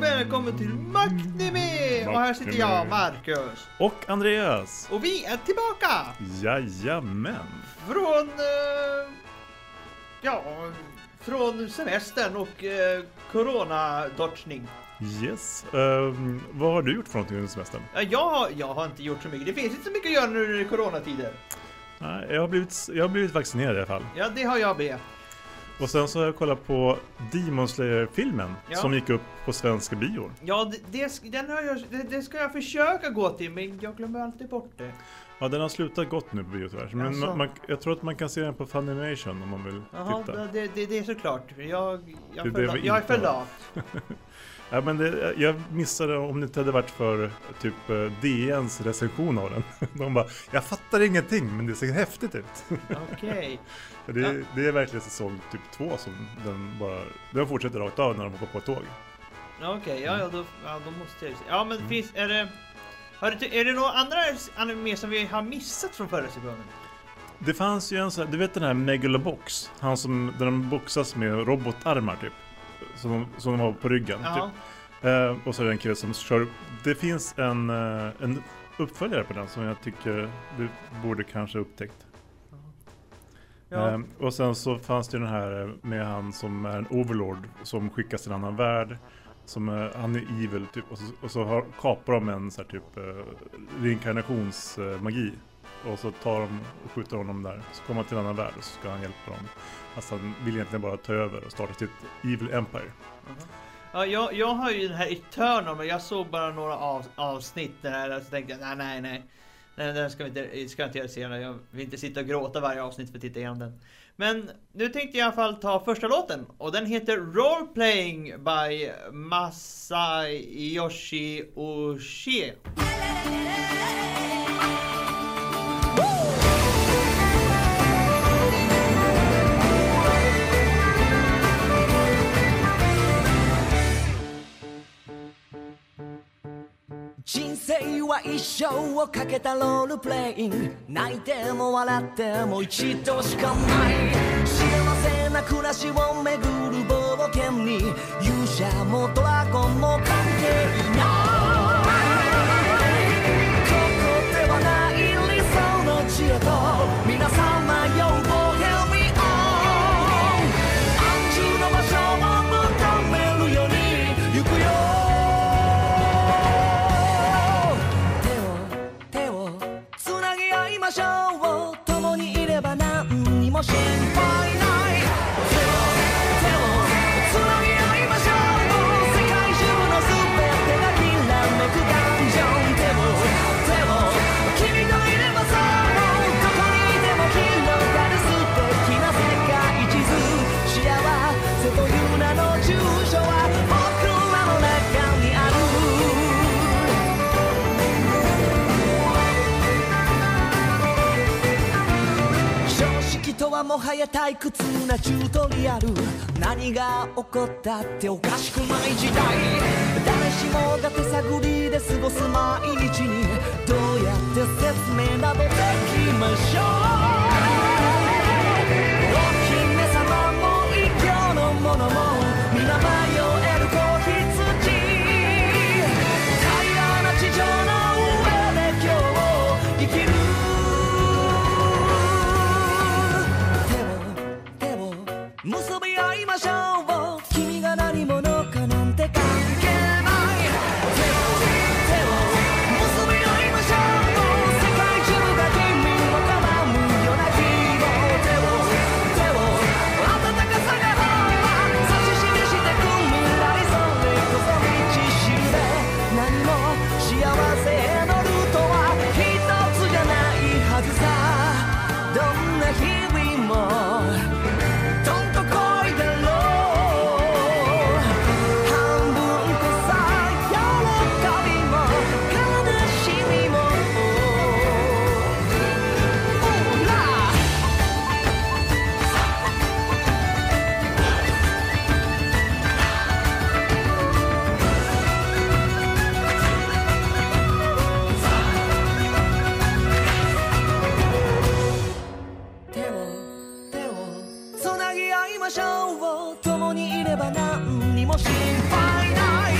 Välkommen till Macnime! Och här sitter jag, Marcus. Och Andreas. Och vi är tillbaka! Jajamän. Från semestern och coronadodgning. Yes. Vad har du gjort för någonting under semestern? Jag har inte gjort så mycket. Det finns inte så mycket att göra nu i coronatider. Nej, jag har blivit vaccinerad i alla fall. Ja, det har jag blivit. Och sen så har jag kollat på Demon Slayer-filmen som gick upp på svenska bior. Ja, det ska jag försöka gå till, men jag glömmer alltid bort det. Ja, den har slutat gott nu på bio tyvärr. Men alltså, jag tror att man kan se den på Funimation om man vill titta. Ja, det är såklart. Jag är för lat. Ja, men jag missade om det inte hade varit för typ DNs recension av den. De bara, jag fattar ingenting, men det ser häftigt ut. Okej. Okay. Det är verkligen säsong typ 2 som den fortsätter rakt av när de hoppar på ett tåg. Okej, då måste jag se. Ja, men finns, är det några andra anime som vi har missat från förra säsongen? Det fanns ju en sån här, du vet den här Megalobox, han som, där de boxas med robotarmar typ. Som de har på ryggen typ. Och så är det en kille som kör. Det finns en uppföljare på den som jag tycker du borde kanske upptäckt. Och sen så fanns det den här med han som är en overlord som skickas till en annan värld, som han är evil typ. Och så kapar de en så här typ reinkarnationsmagi. Och så tar de och skjuter honom där. Så kommer han till en annan värld och så ska han hjälpa dem. Alltså han vill egentligen bara ta över och starta sitt Evil Empire. Ja, jag har ju den här Eternum, men jag såg bara några avsnitt där. Och så tänkte jag, nej. Den ska vi inte göra senare. Jag vill inte sitta och gråta varje avsnitt för att titta igenom den. Men nu tänkte jag i alla fall ta första låten. Och den heter Roleplaying by Masayoshi Ushie.人生は一生をかけたロールプレイング、泣いても笑っても一度しかない幸せな暮らしをめぐる冒険に勇者もドラゴンも関係ないここではない理想の知恵と皆様よごhelp me on 安住の場所を求めるように行くよ共にいれば何にも心配ない手をつなぎ合いましょう世界中の全てがきらめくダンジョン手を君といればさどこにいても広がる素敵な世界地図幸せという名の住所は人はもはや退屈なチュートリアル何が起こったっておかしくない時代誰しもが手探りで過ごす毎日にどうやって説明などできましょうお姫様も異教の者も皆迷える子羊平らな地上の上で今日を生きる結び合いましょう君が何者かなんて関係ない手を結び合いましょう世界中が君を絡むような希望手を温かさが差し示してくれ運にも心配ない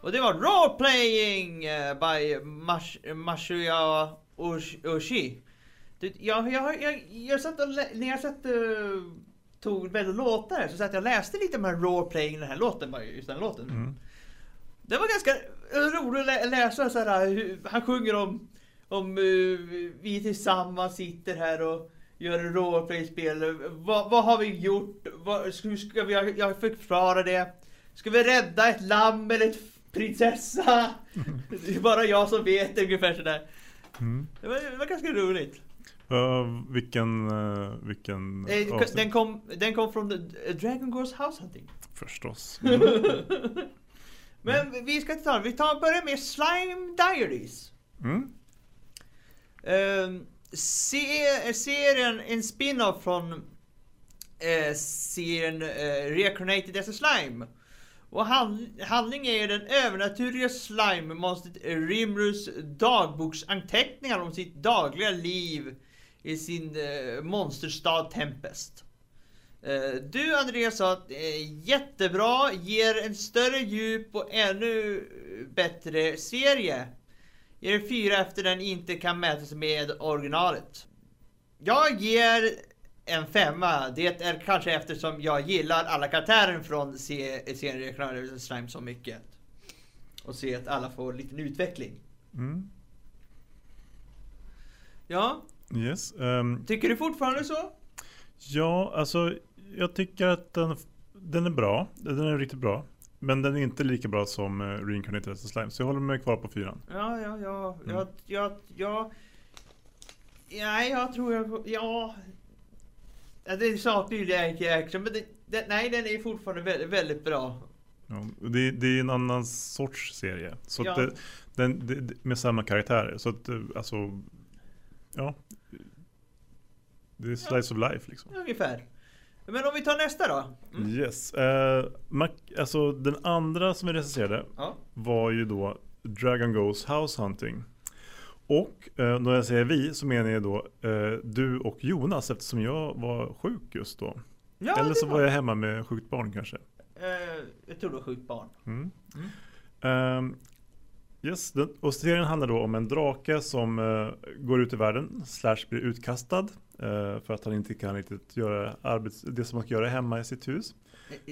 Och det var Roleplaying by Masayoshi Ushie. När jag tog väldigt låtar så satt jag och läste lite om Roleplaying, den här låten, just den låten. Det var ganska roligt att läsa så här, hur han sjunger om vi tillsammans sitter här och gör en roleplay-spel. Vad har vi gjort? Hur ska vi, jag fick förklara det. Ska vi rädda ett lamm eller ett prinsessa? Det är bara jag som vet ungefär sådär. Det var ganska roligt. Den kom från Dragon Girls House Handling. Förstås. Men vi börjar med Slime Diaries. Serien en spin-off från serien Reincarnated as a Slime. Och handling är den övernaturliga slime-monstret Rimrus dagboksanteckningar om sitt dagliga liv i sin monsterstad Tempest. Du Andreas sa att jättebra, ger en större djup och ännu bättre serie. Ger en 4 efter den inte kan mätas med originalet. Jag ger en 5. Det är kanske eftersom jag gillar alla karaktärer från serien Reincarnated as a Slime så mycket. Och se att alla får en liten utveckling. Ja. Yes. Tycker du fortfarande så? Ja, alltså jag tycker att den är bra. Den är riktigt bra. Men den är inte lika bra som Reincarnated as a Slime. Så jag håller mig kvar på 4. Ja. Jag tror... Det saknar ju det action, men den är fortfarande väldigt, väldigt bra. Ja, det är en annan sorts serie. Så ja. Med samma karaktärer. Så att, alltså, ja. Det är slice of life liksom. Ungefär. Men om vi tar nästa då? Yes. Alltså, den andra som vi recenserade var ju då Dragon Girls House Hunting. Och när jag säger vi så menar jag då du och Jonas, eftersom jag var sjuk just då. Ja, eller så var jag hemma med sjukt barn kanske. Jag tror det var sjukt barn. Yes, och serien handlar då om en drake som går ut i världen / blir utkastad för att han inte kan riktigt göra det som man ska göra hemma i sitt hus.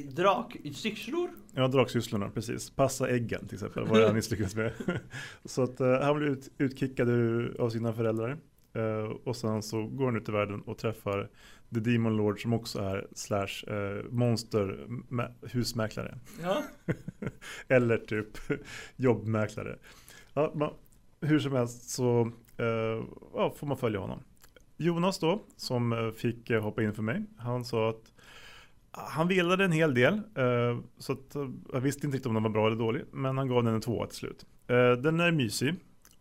Draksysslor? Ja, draksysslorna, precis. Passa äggen till exempel, vad han misslyckats med. Så att han blir utkickad av sina föräldrar. Och sen så går han ut i världen och träffar The Demon Lord som också är / monster husmäklare. Ja. Eller typ jobbmäklare. Ja, hur som helst så får man följa honom. Jonas då, som fick hoppa in för mig, han sa att han velade en hel del, så att jag visste inte riktigt om den var bra eller dålig. Men han gav den en 2 till slut. Den är mysig.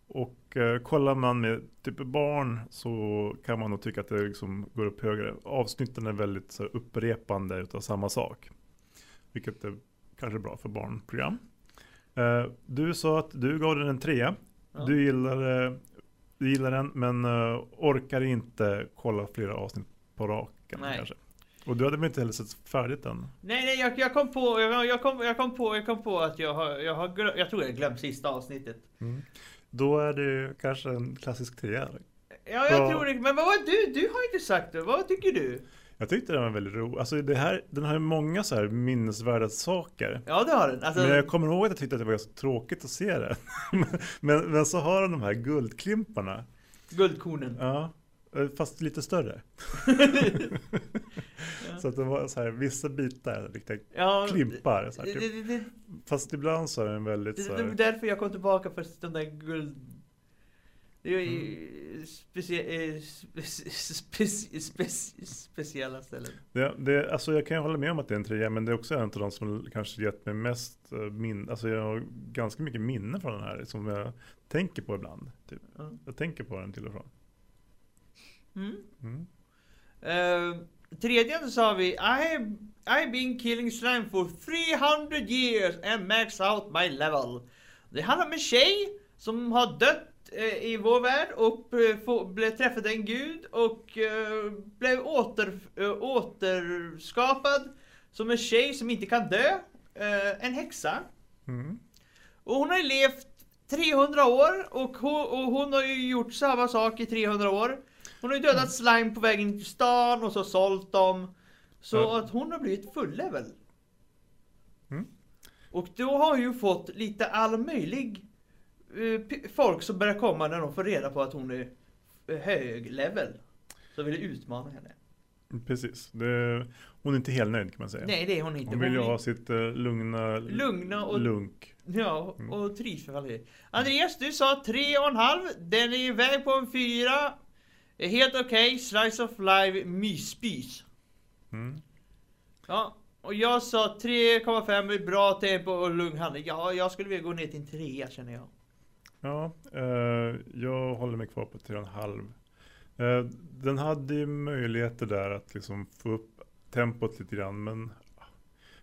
Och kollar man med typ barn så kan man nog tycka att det liksom går upp högre. Avsnitten är väldigt så upprepande utav samma sak. Vilket är kanske bra för barnprogram. Du sa att du gav den en 3. Ja. Du gillar den men orkar inte kolla flera avsnitt på raken kanske. Och du hade väl inte heller sett färdigt än? Nej, jag kom på att jag tror jag glömt sista avsnittet. Då är det kanske en klassisk 3. Ja, jag tror det. Men vad du har inte sagt det. Vad tycker du? Jag tyckte den var väldigt rolig. Alltså den har ju många så här minnesvärda saker. Ja, det har den. Alltså, men jag kommer ihåg att jag tyckte att det var ganska tråkigt att se det. men så har de här guldklimparna. Guldkornen. Ja. Fast lite större. Så att det var så här vissa bitar riktigt klimpar så här, typ. Fast ibland så är den väldigt så här. Det är därför jag kom tillbaka för den där guld. Det är ju speciella ställen. Det, alltså jag kan hålla med om att det är en trea, men det är också en av de som kanske gett mig mest minne. Alltså jag har ganska mycket minne från den här som jag tänker på ibland. Typ. Mm. Jag tänker på den till och från. Mm. Mm. Tredje så har vi I been killing slime for 300 years and max out my level. Det handlar om en tjej som har dött i vår värld och träffade en gud och blev återskapad som en tjej som inte kan dö, en häxa. Mm. Och hon har levt 300 år och hon har ju gjort samma sak i 300 år. Hon har ju dödat slime på vägen till stan och så sålt dem. Så att hon har blivit full level. Mm. Och då har ju fått lite all möjlig folk som börjar komma när de får reda på att hon är hög level. Så vill utmana henne. Precis. Hon är inte helt nöjd kan man säga. Nej, det är hon inte. Hon vill ju ha sitt lugna och lunk. Ja, och trivsförfall. Andreas, du sa 3,5. Den är väg på en 4. Helt okej, slice of life, myspys. Mm. Ja, och jag sa 3,5, bra tempo och lugn handling. Ja, jag skulle vilja gå ner till en 3 känner jag. Ja, jag håller mig kvar på 3,5. Den hade ju möjligheter där att liksom få upp tempot lite grann, men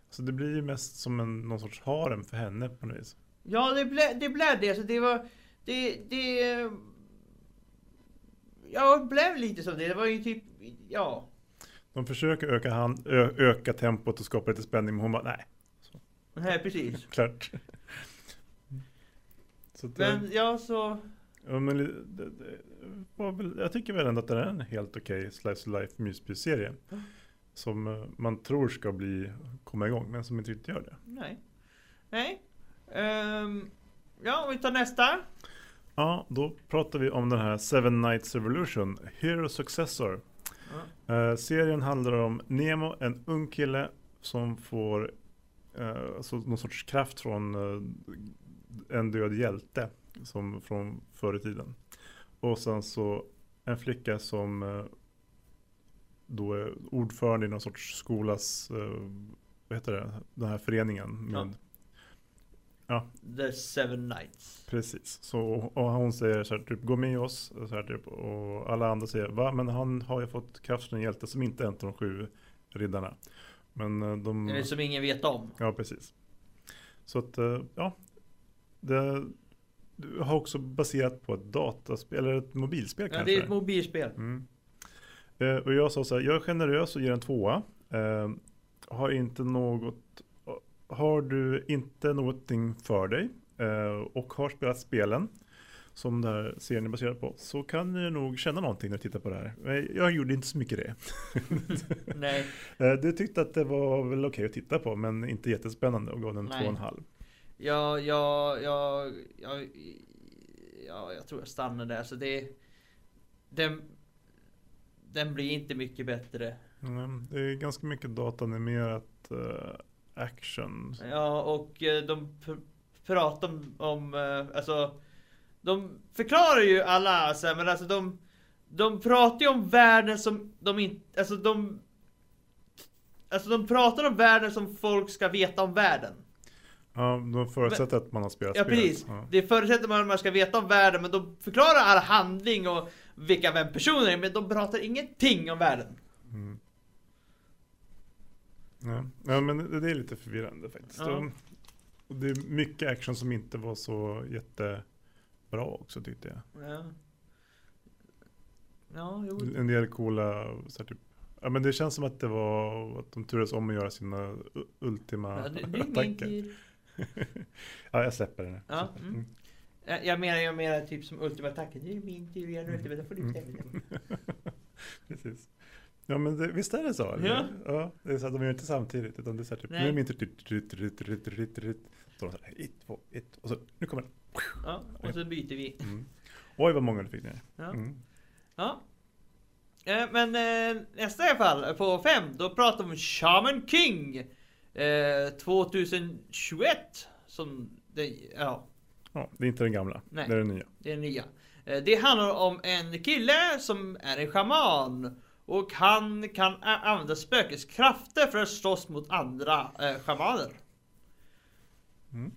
alltså det blir ju mest som någon sorts harem för henne på något vis. Ja, det blev det. Så det var... Jag blev lite som det. Det var ju typ, ja. De försöker öka tempot och skapa lite spänning, men hon bara, nej. Så. Nej, precis. Klart. Så att, men ja, så... Ja, men, jag tycker väl ändå att det är en helt okej slice of life myspy-serie. Som man tror ska komma igång, men som inte riktigt gör det. Nej. Ja, vi tar nästa. Ja, då pratar vi om den här Seven Knights Revolution, Hero Successor. Mm. Serien handlar om Nemo, en ung kille som får någon sorts kraft från en död hjälte som från förr i tiden. Och sen så en flicka som då är ordförande i någon sorts skolas, vad heter det, den här föreningen med... Mm. Ja. The Seven Knights. Precis. Så, och hon säger så här, typ, gå med oss. Så här, typ, och alla andra säger, va? Men han har ju fått kraft från en hjälte som inte är en av de 7 riddarna. Men de... Det är som ingen vet om. Ja, precis. Så att, ja. Det har också baserat på ett dataspel, eller ett mobilspel kanske. Ja, det är ett mobilspel. Mm. Och jag sa så här, jag är generös och ger en 2. Har inte något... Har du inte någonting för dig och har spelat spelen som den här serien är baserad på, så kan du nog känna någonting när du tittar på det här. Jag gjorde inte så mycket det. Nej. Du tyckte att det var väl okej att titta på, men inte jättespännande, och gav den 2,5. Ja, jag tror jag stannar där. Så den blir inte mycket bättre. Mm, det är ganska mycket datanimerat... action. Ja, och de pratar om alltså de förklarar ju alla så här, men alltså de pratar ju om världen som de inte, alltså de pratar om världen som folk ska veta om världen. Ja, de förutsätter att man har spelat spelet. Ja, precis. Ja. Det förutsätter man att man ska veta om världen, men de förklarar all handling och vem personer är, men de pratar ingenting om världen. Mm. Ja, men det är lite förvirrande faktiskt. Ja. Det är mycket action som inte var så jättebra också, tyckte jag. Ja. Ja, jo. En del coola så här, typ. Ja, men det känns som att det var att de turades om att göra sina ultima attacker. Ja, jag släpper den. Ja. Mm. Jag menar typ som ultima attacker. Det är min tur, jag vet inte, får du stämma. Precis. Ja, men visst är det så? Eller? Ja. Ja, det är så att de gör inte samtidigt, utan det är så här typ, nu är min tur, så de säger, 1, 2, 1, och så, nu kommer det. Ja, och så byter vi. Mm. Oj, vad många du fick ner. Ja. Mm. Ja. Men nästa i alla fall, på 5, då pratar vi om Shaman King 2021, som det, ja. Ja, det är inte den gamla, det är den nya. Det är den nya. Det handlar om en kille som är en shaman. Och han kan använda spökeskrafter för att slåss mot andra shamaner. Mm.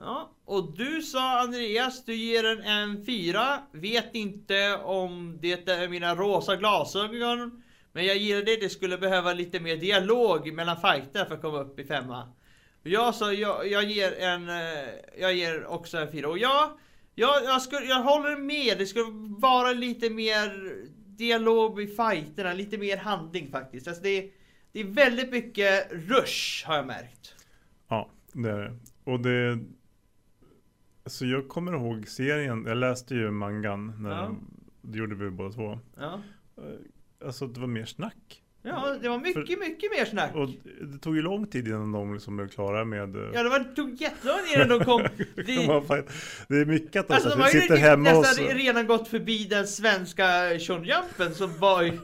Ja, och du sa, Andreas, du ger den en 4. Vet inte om det är mina rosa glasögon, men jag gillar det. Det skulle behöva lite mer dialog mellan fighter för att komma upp i 5. Jag sa, jag ger också en 4. Och jag håller med. Det skulle vara lite mer dialog i fighterna, lite mer handling faktiskt. Alltså det är väldigt mycket rush, har jag märkt. Ja, det är det. Och det, alltså jag kommer ihåg serien, jag läste ju mangan när det gjorde vi båda två. Ja. Alltså det var mer snack. Ja, det var mycket mer snack. Och det tog ju lång tid innan de liksom blev klara med... Ja, det tog jättelång tid innan de kom. Det är mycket att alltså, de sitter hemma och... Alltså de har ju redan gått förbi den svenska shonjampen som var ju...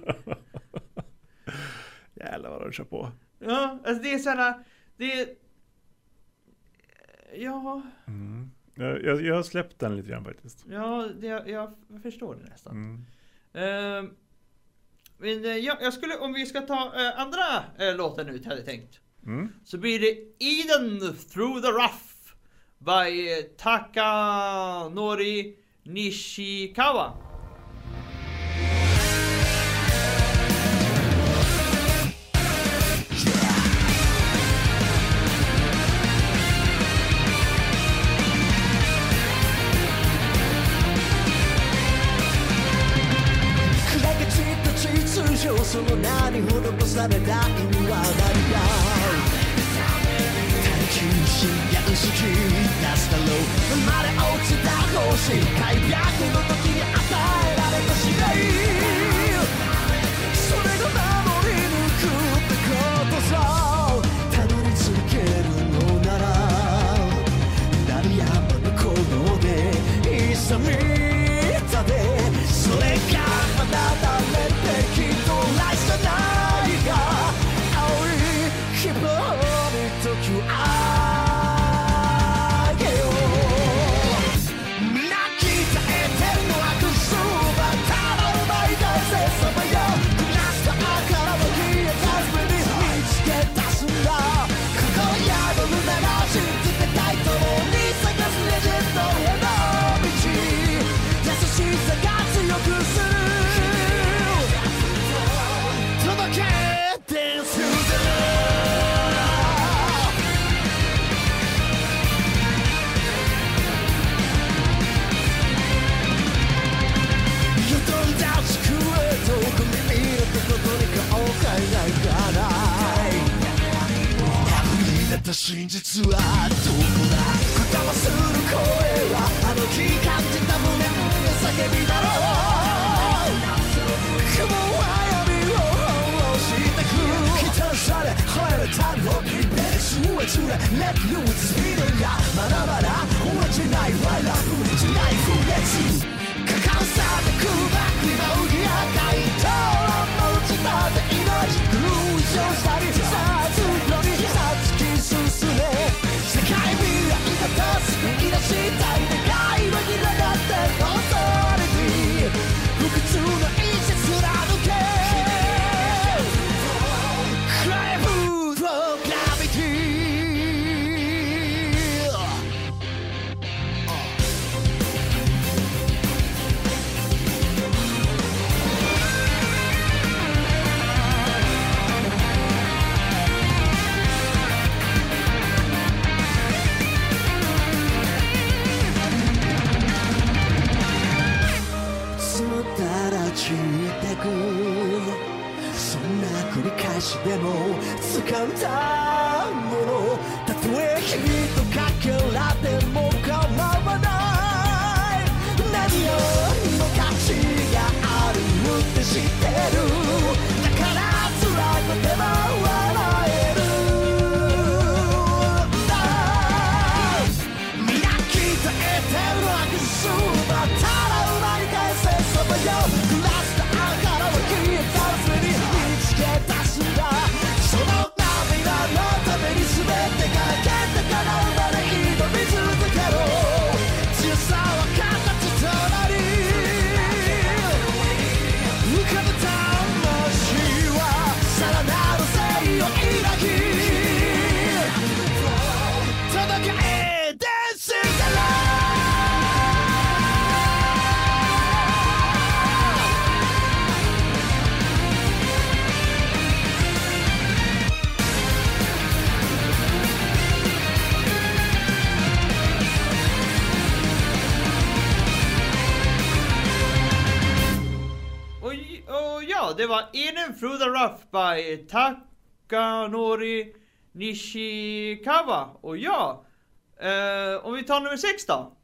Jävlar vad de kör på. Ja, alltså det är sådana... Det är... Ja... Mm. Jag har släppt den lite grann faktiskt. Ja, jag förstår det nästan. Mm. Men jag skulle, om vi ska ta andra låtar nu, hade jag tänkt. Mm. Så blir det Eden Through the Rough by Takanori Nishikawa. So no nani who no sare da in wa da Takushin ya usuki that's the low no matter out to da hoshi kai yaku no toki ni ataerare to shirei sore ga mamori nuku the koto sa tadori tsukeru no nara dariyama no kodo de isamita de sore ga mata Det var Eden Through the Rough by Takanori Nishikawa. Och ja, om vi tar nummer 6 då.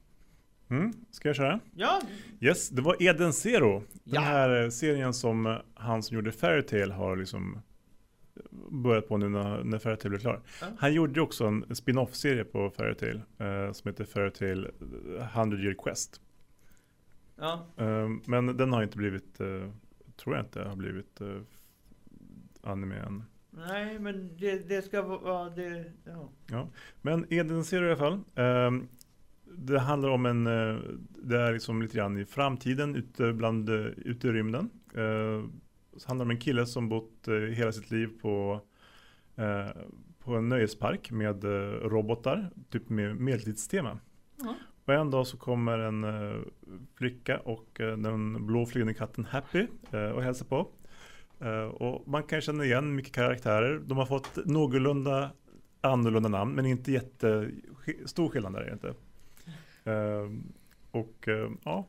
Ska jag köra? Ja. Yes, det var Eden Zero. Den här serien som han som gjorde Fairytale har liksom börjat på nu när Fairytale blev klar. Han gjorde också en spin-off-serie på Fairytale som heter Fairytale 100-year quest. Men den har inte blivit... tror jag inte har blivit anime än. Nej, men det ska vara det. Ja. Men Eden Zero i alla fall. Det handlar om en det är liksom lite grann i framtiden ute i rymden. Det handlar om en kille som bott hela sitt liv på en nöjespark med robotar, typ med medeltidstema. Mm. Och en dag så kommer en flicka och den blå flygande katten Happy och hälsar på. Och man kan känna igen mycket karaktärer. De har fått någorlunda annorlunda namn, men inte jättestor skillnad där egentligen. Ja,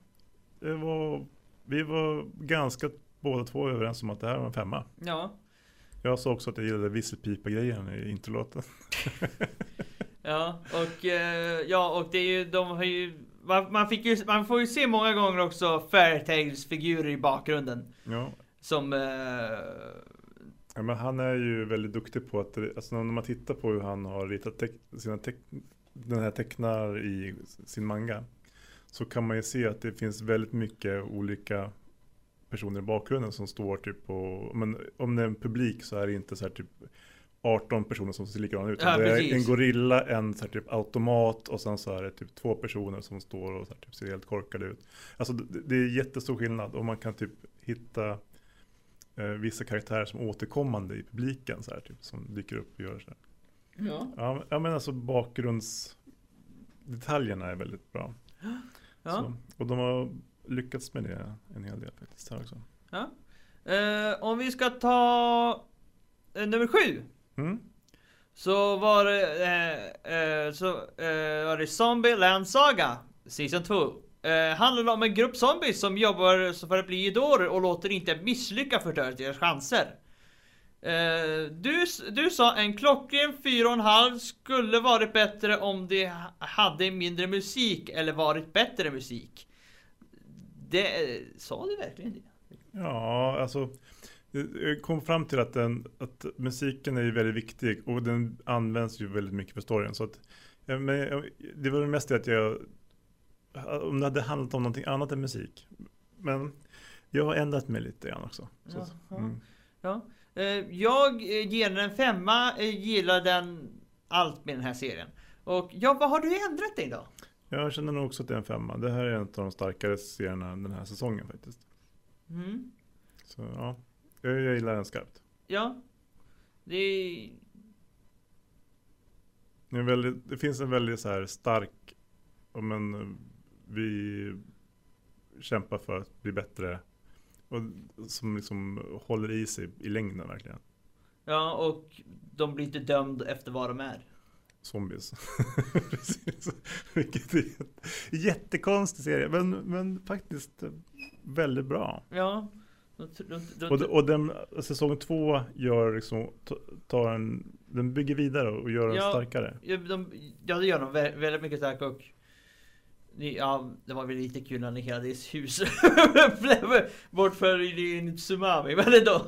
vi var ganska båda två överens om att det här var en femma. Ja. Jag sa också att jag gillade visselpipa-grejen i introlåten. Ja, och det är ju, de har ju, man får ju se många gånger också Fairytales figurer i bakgrunden. Ja. Som ja, men han är ju väldigt duktig på att, alltså när man tittar på hur han har ritat den här tecknar i sin manga, så kan man ju se att det finns väldigt mycket olika personer i bakgrunden som står typ på, men om det är en publik så är det inte så här typ 18 personer som ser likadana ut. Ja, det är en gorilla, en så här typ automat, och sen så är det typ 2 personer som står och så här typ ser helt korkade ut. Alltså det är jättestor skillnad, och man kan typ hitta vissa karaktärer som återkommande i publiken så här typ som dyker upp och gör så här. Ja, men alltså bakgrundsdetaljerna är väldigt bra. Ja. Så, och de har lyckats med det en hel del faktiskt här också. Ja. Om vi ska ta nummer 7. Så var det Zombieland Saga Season 2. Handlar om en grupp zombies som jobbar för att bli idorer och låter inte misslycka för deras chanser. Du sa en klockren 4,5 skulle varit bättre om det hade mindre musik eller varit bättre musik. Det sa du verkligen det? Ja, alltså... Jag kom fram till att musiken är väldigt viktig, och den används ju väldigt mycket för storyn. Så att, men det var det mest att om det hade handlat om någonting annat än musik. Men jag har ändrat mig lite grann också. Så att, ja. Jag ger den en 5, gillar den allt med den här serien. Och vad har du ändrat dig då? Jag känner nog också att det är en 5. Det här är en av de starkare serierna den här säsongen faktiskt. Så ja. Jag gillar den skarpt. Ja. Det finns en väldigt så här stark, men vi kämpar för att bli bättre, och som liksom håller i sig i längden verkligen. Ja, och de blir inte dömda efter vad de är. Zombies. Precis. Vilket är jättekonstig serie, men faktiskt väldigt bra. Ja. Och den säsong 2 gör liksom, den bygger vidare och gör den starkare. Ja, det gör de väldigt mycket starkare, och det var väl lite kul när hela deras hus blev bortför i en tsunami, men ändå.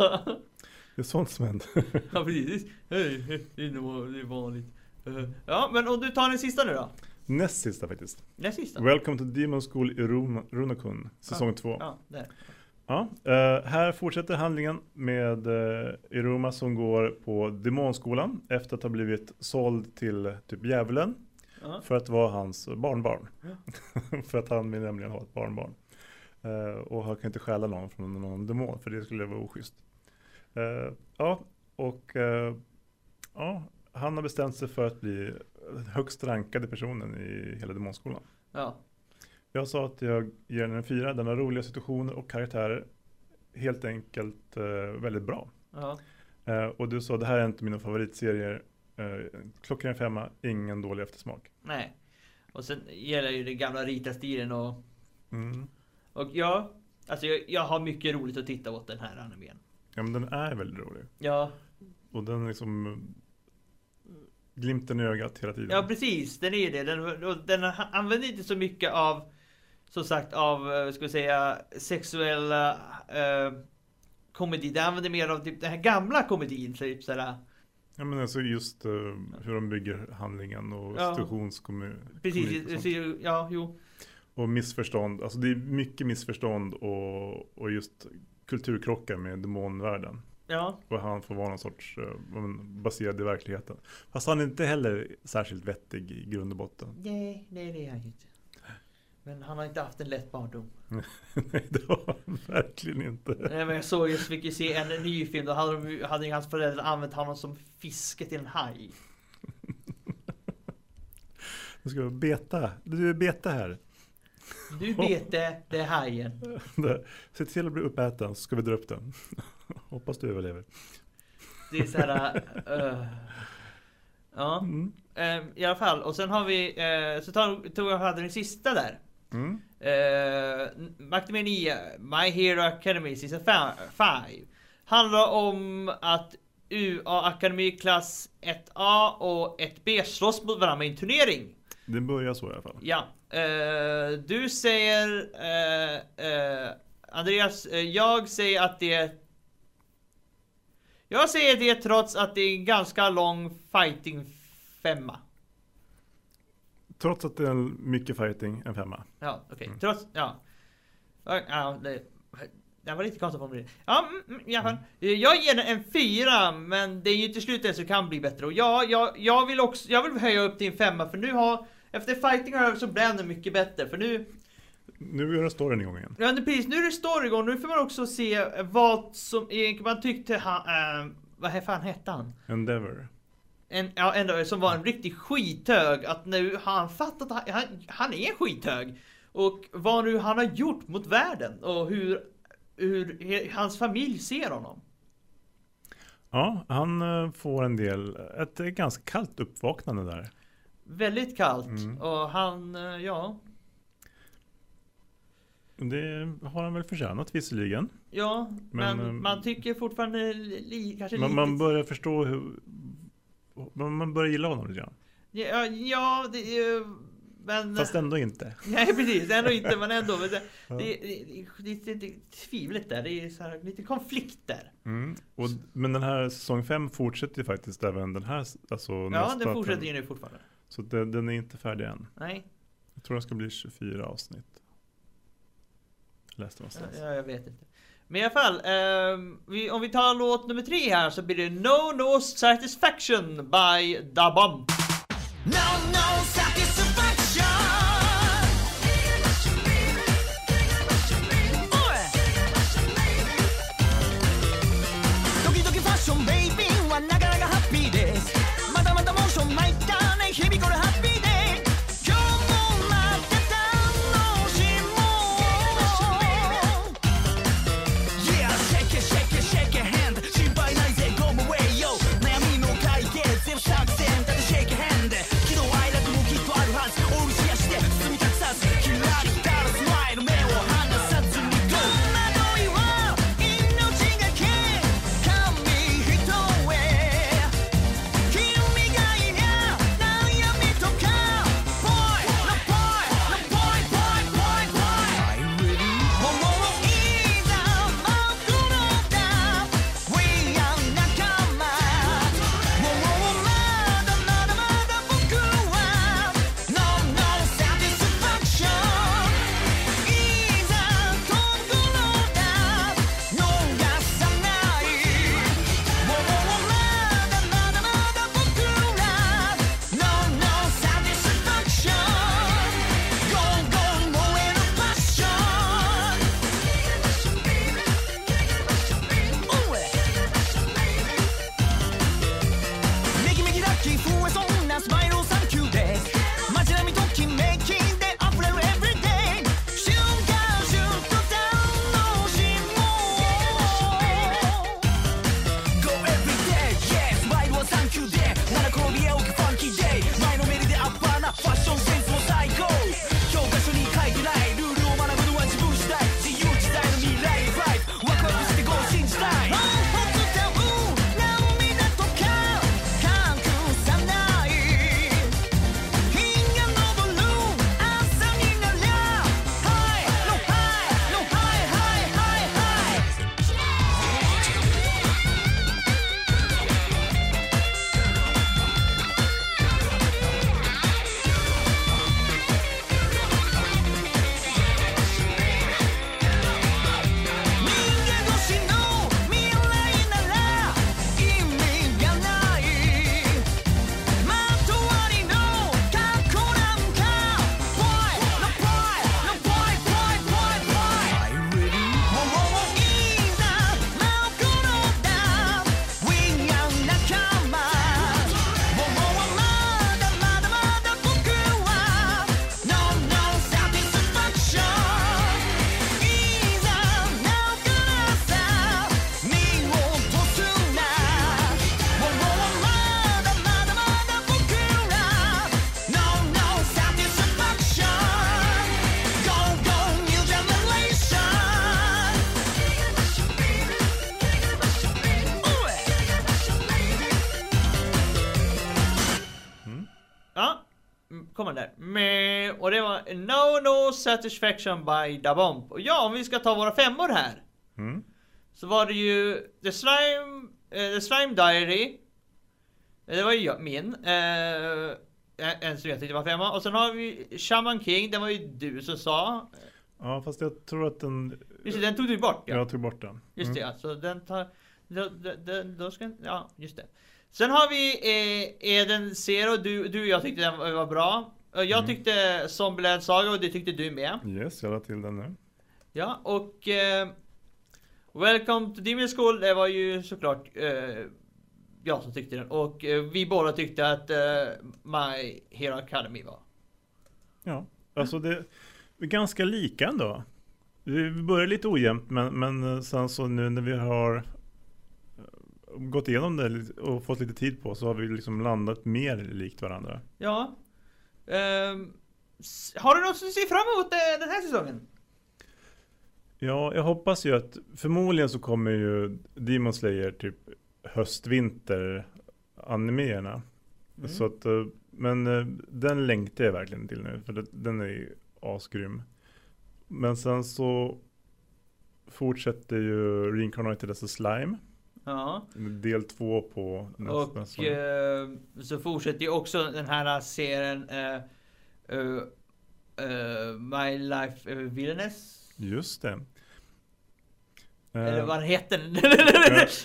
Det är sånt som händer. Ja, precis. Det är vanligt. Ja, men om du tar den sista nu då? Näst sista faktiskt. Welcome to Demon School Iruma-kun, säsong 2. Ja, där. Ja, här fortsätter handlingen med Iruma som går på demonskolan efter att ha blivit såld till typ djävulen för att vara hans barnbarn. För att han vill nämligen ha ett barnbarn. Och han kan inte stjäla någon från någon demon, för det skulle vara oschysst. Han har bestämt sig för att bli högst rankade personen i hela demonskolan. Ja. Jag sa att jag ger den en 4. Den har roliga situationer och karaktärer. Helt enkelt väldigt bra. Ja. Och du sa, det här är inte mina favoritserier. Klockan är 5, ingen dålig eftersmak. Nej. Och sen gäller ju den gamla rita-stilen och... Mm. Och ja, alltså jag har mycket roligt att titta åt den här animen. Ja, men den är väldigt rolig. Ja. Och den liksom... glimten i ögat hela tiden. Ja, precis. Den är ju det. Den använder inte så mycket av, som sagt, av, ska vi säga, sexuella komedi. Den använder mer av typ den här gamla komedin, typ sådär. Ja, men alltså just hur de bygger handlingen och situationskomedi. Precis. Och ja, jo. Och missförstånd. Alltså det är mycket missförstånd och just kulturkrockar med demonvärlden. Ja. Och han får vara någon sorts baserad i verkligheten. Fast han är inte heller särskilt vettig i grund och botten. Nej, det är han inte. Men han har inte haft en lätt barndom. Nej, det har han verkligen inte. Nej, men jag såg just, fick ju se en ny film. Då hade hans föräldrar använt honom som fiske till en haj. Nu ska vi beta. Du är beta här. Du bete, det är hajen. Se till att bli uppäten, så ska vi dra upp den. Hoppas du överlever. Det är så här... ja, i alla fall. Och sen har vi... så tog jag den sista där. Mm. Macnime 9, My Hero Academy, season 5. Handlar om att UA Akademi klass 1A och 1B slåss mot varandra i en turnering. Det börjar så i alla fall. Ja. Du säger... Andreas, jag säger att det är... Jag säger det trots att det är en ganska lång fighting 5. Trots att det är mycket fighting, en 5. Ja, okej. Okay. Mm. Trots, ja. Ja, det var lite konstigt på mig. Ja, i alla fall. Jag ger en 4, men det är ju till slut det som kan bli bättre. Och jag vill höja upp till en 5, för nu har, efter fighting har jag så blir det mycket bättre, för nu är det storyn igång igen. Ja, precis. Nu är det storyn igång. Nu får man också se vad som man tyckte han... vad fan hette han? Endeavor. Endeavor som var en riktig skithög. Att nu har han fattat att han är skithög. Och vad nu han har gjort mot världen. Och hur hans familj ser honom. Ja, han får en del... Ett ganska kallt uppvaknande där. Väldigt kallt. Mm. Och han... ja... Det har han väl förtjänat visserligen. Ja, men man tycker fortfarande kanske lite... Man börjar förstå hur... Man börjar gilla honom lite grann. Ja, det är men... Fast ändå inte. Nej, precis. Ändå inte, men ändå. Men det är lite tvivligt där. Det är så här, lite konflikter. Mm. Men den här säsong 5 fortsätter ju faktiskt även den här... Alltså, ja, nästa den fortsätter ju nu fortfarande. Så den är inte färdig än. Nej. Jag tror den ska bli 24 avsnitt. Ja, jag vet inte. Men i alla fall, om vi tar låt nummer 3 här så blir det No Satisfaction by DaBomb. No Satisfaction. kom han där. Mm, och det var No Satisfaction by DaBomb. Och ja, om vi ska ta våra femmor här. Mm. Så var det ju The Slime Diary. Det var ju min. En som jag tyckte var femma. Och sen har vi Shaman King. Den var ju du som sa. Ja, fast jag tror att den... Just det, den tog du bort. Ja. Jag tog bort den. Mm. Just det, alltså den tar... Då ska... Ja, just det. Sen har vi Eden Zero. Du och jag tyckte den var bra. Jag tyckte Zombieland Saga och det tyckte du med. Yes, jag la till den nu. Ja, och... Welcome to Demon School. Det var ju såklart... jag som tyckte den. Och vi båda tyckte att My Hero Academy var. Ja, alltså det... Ganska lika ändå. Vi börjar lite ojämnt, men sen så nu när vi har gått igenom det och fått lite tid på, så har vi liksom landat mer likt varandra. Ja. Har du något som ser fram emot den här säsongen? Ja, jag hoppas ju att förmodligen så kommer ju Demon Slayer typ höst-vinter animerna. Mm. Så att, men den längtar jag verkligen till nu, för den är ju asgrym. Men sen så fortsätter ju Reincarnated as a Slime. Ja. Del 2 på nästa säsong. Och så fortsätter ju också den här serien My Life as a Villainess. Just det. Eller vad heter den?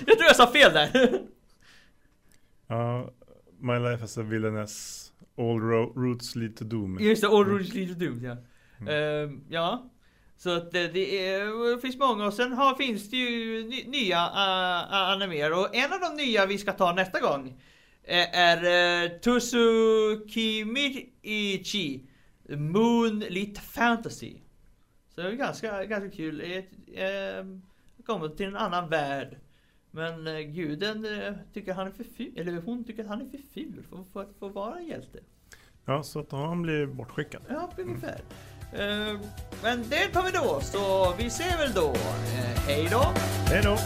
Jag tror jag sa fel där. Ja, My Life as a Villainess All Roads Lead to Doom. Just det, All Roads Lead to Doom, ja. Ja, så att det finns många. Och sen finns det ju nya animer. Och en av de nya vi ska ta nästa gång är Tosu Komi Ichi Moonlit Fantasy. Så det är ganska kul. Det kommer till en annan värld. Men guden tycker han är för ful, eller hon tycker att han är för ful för att vara en hjälte. Ja, så att han blir bortskickad. Ja, ungefär. Men det tar vi då, så vi ser väl då. Hej då! Hej då!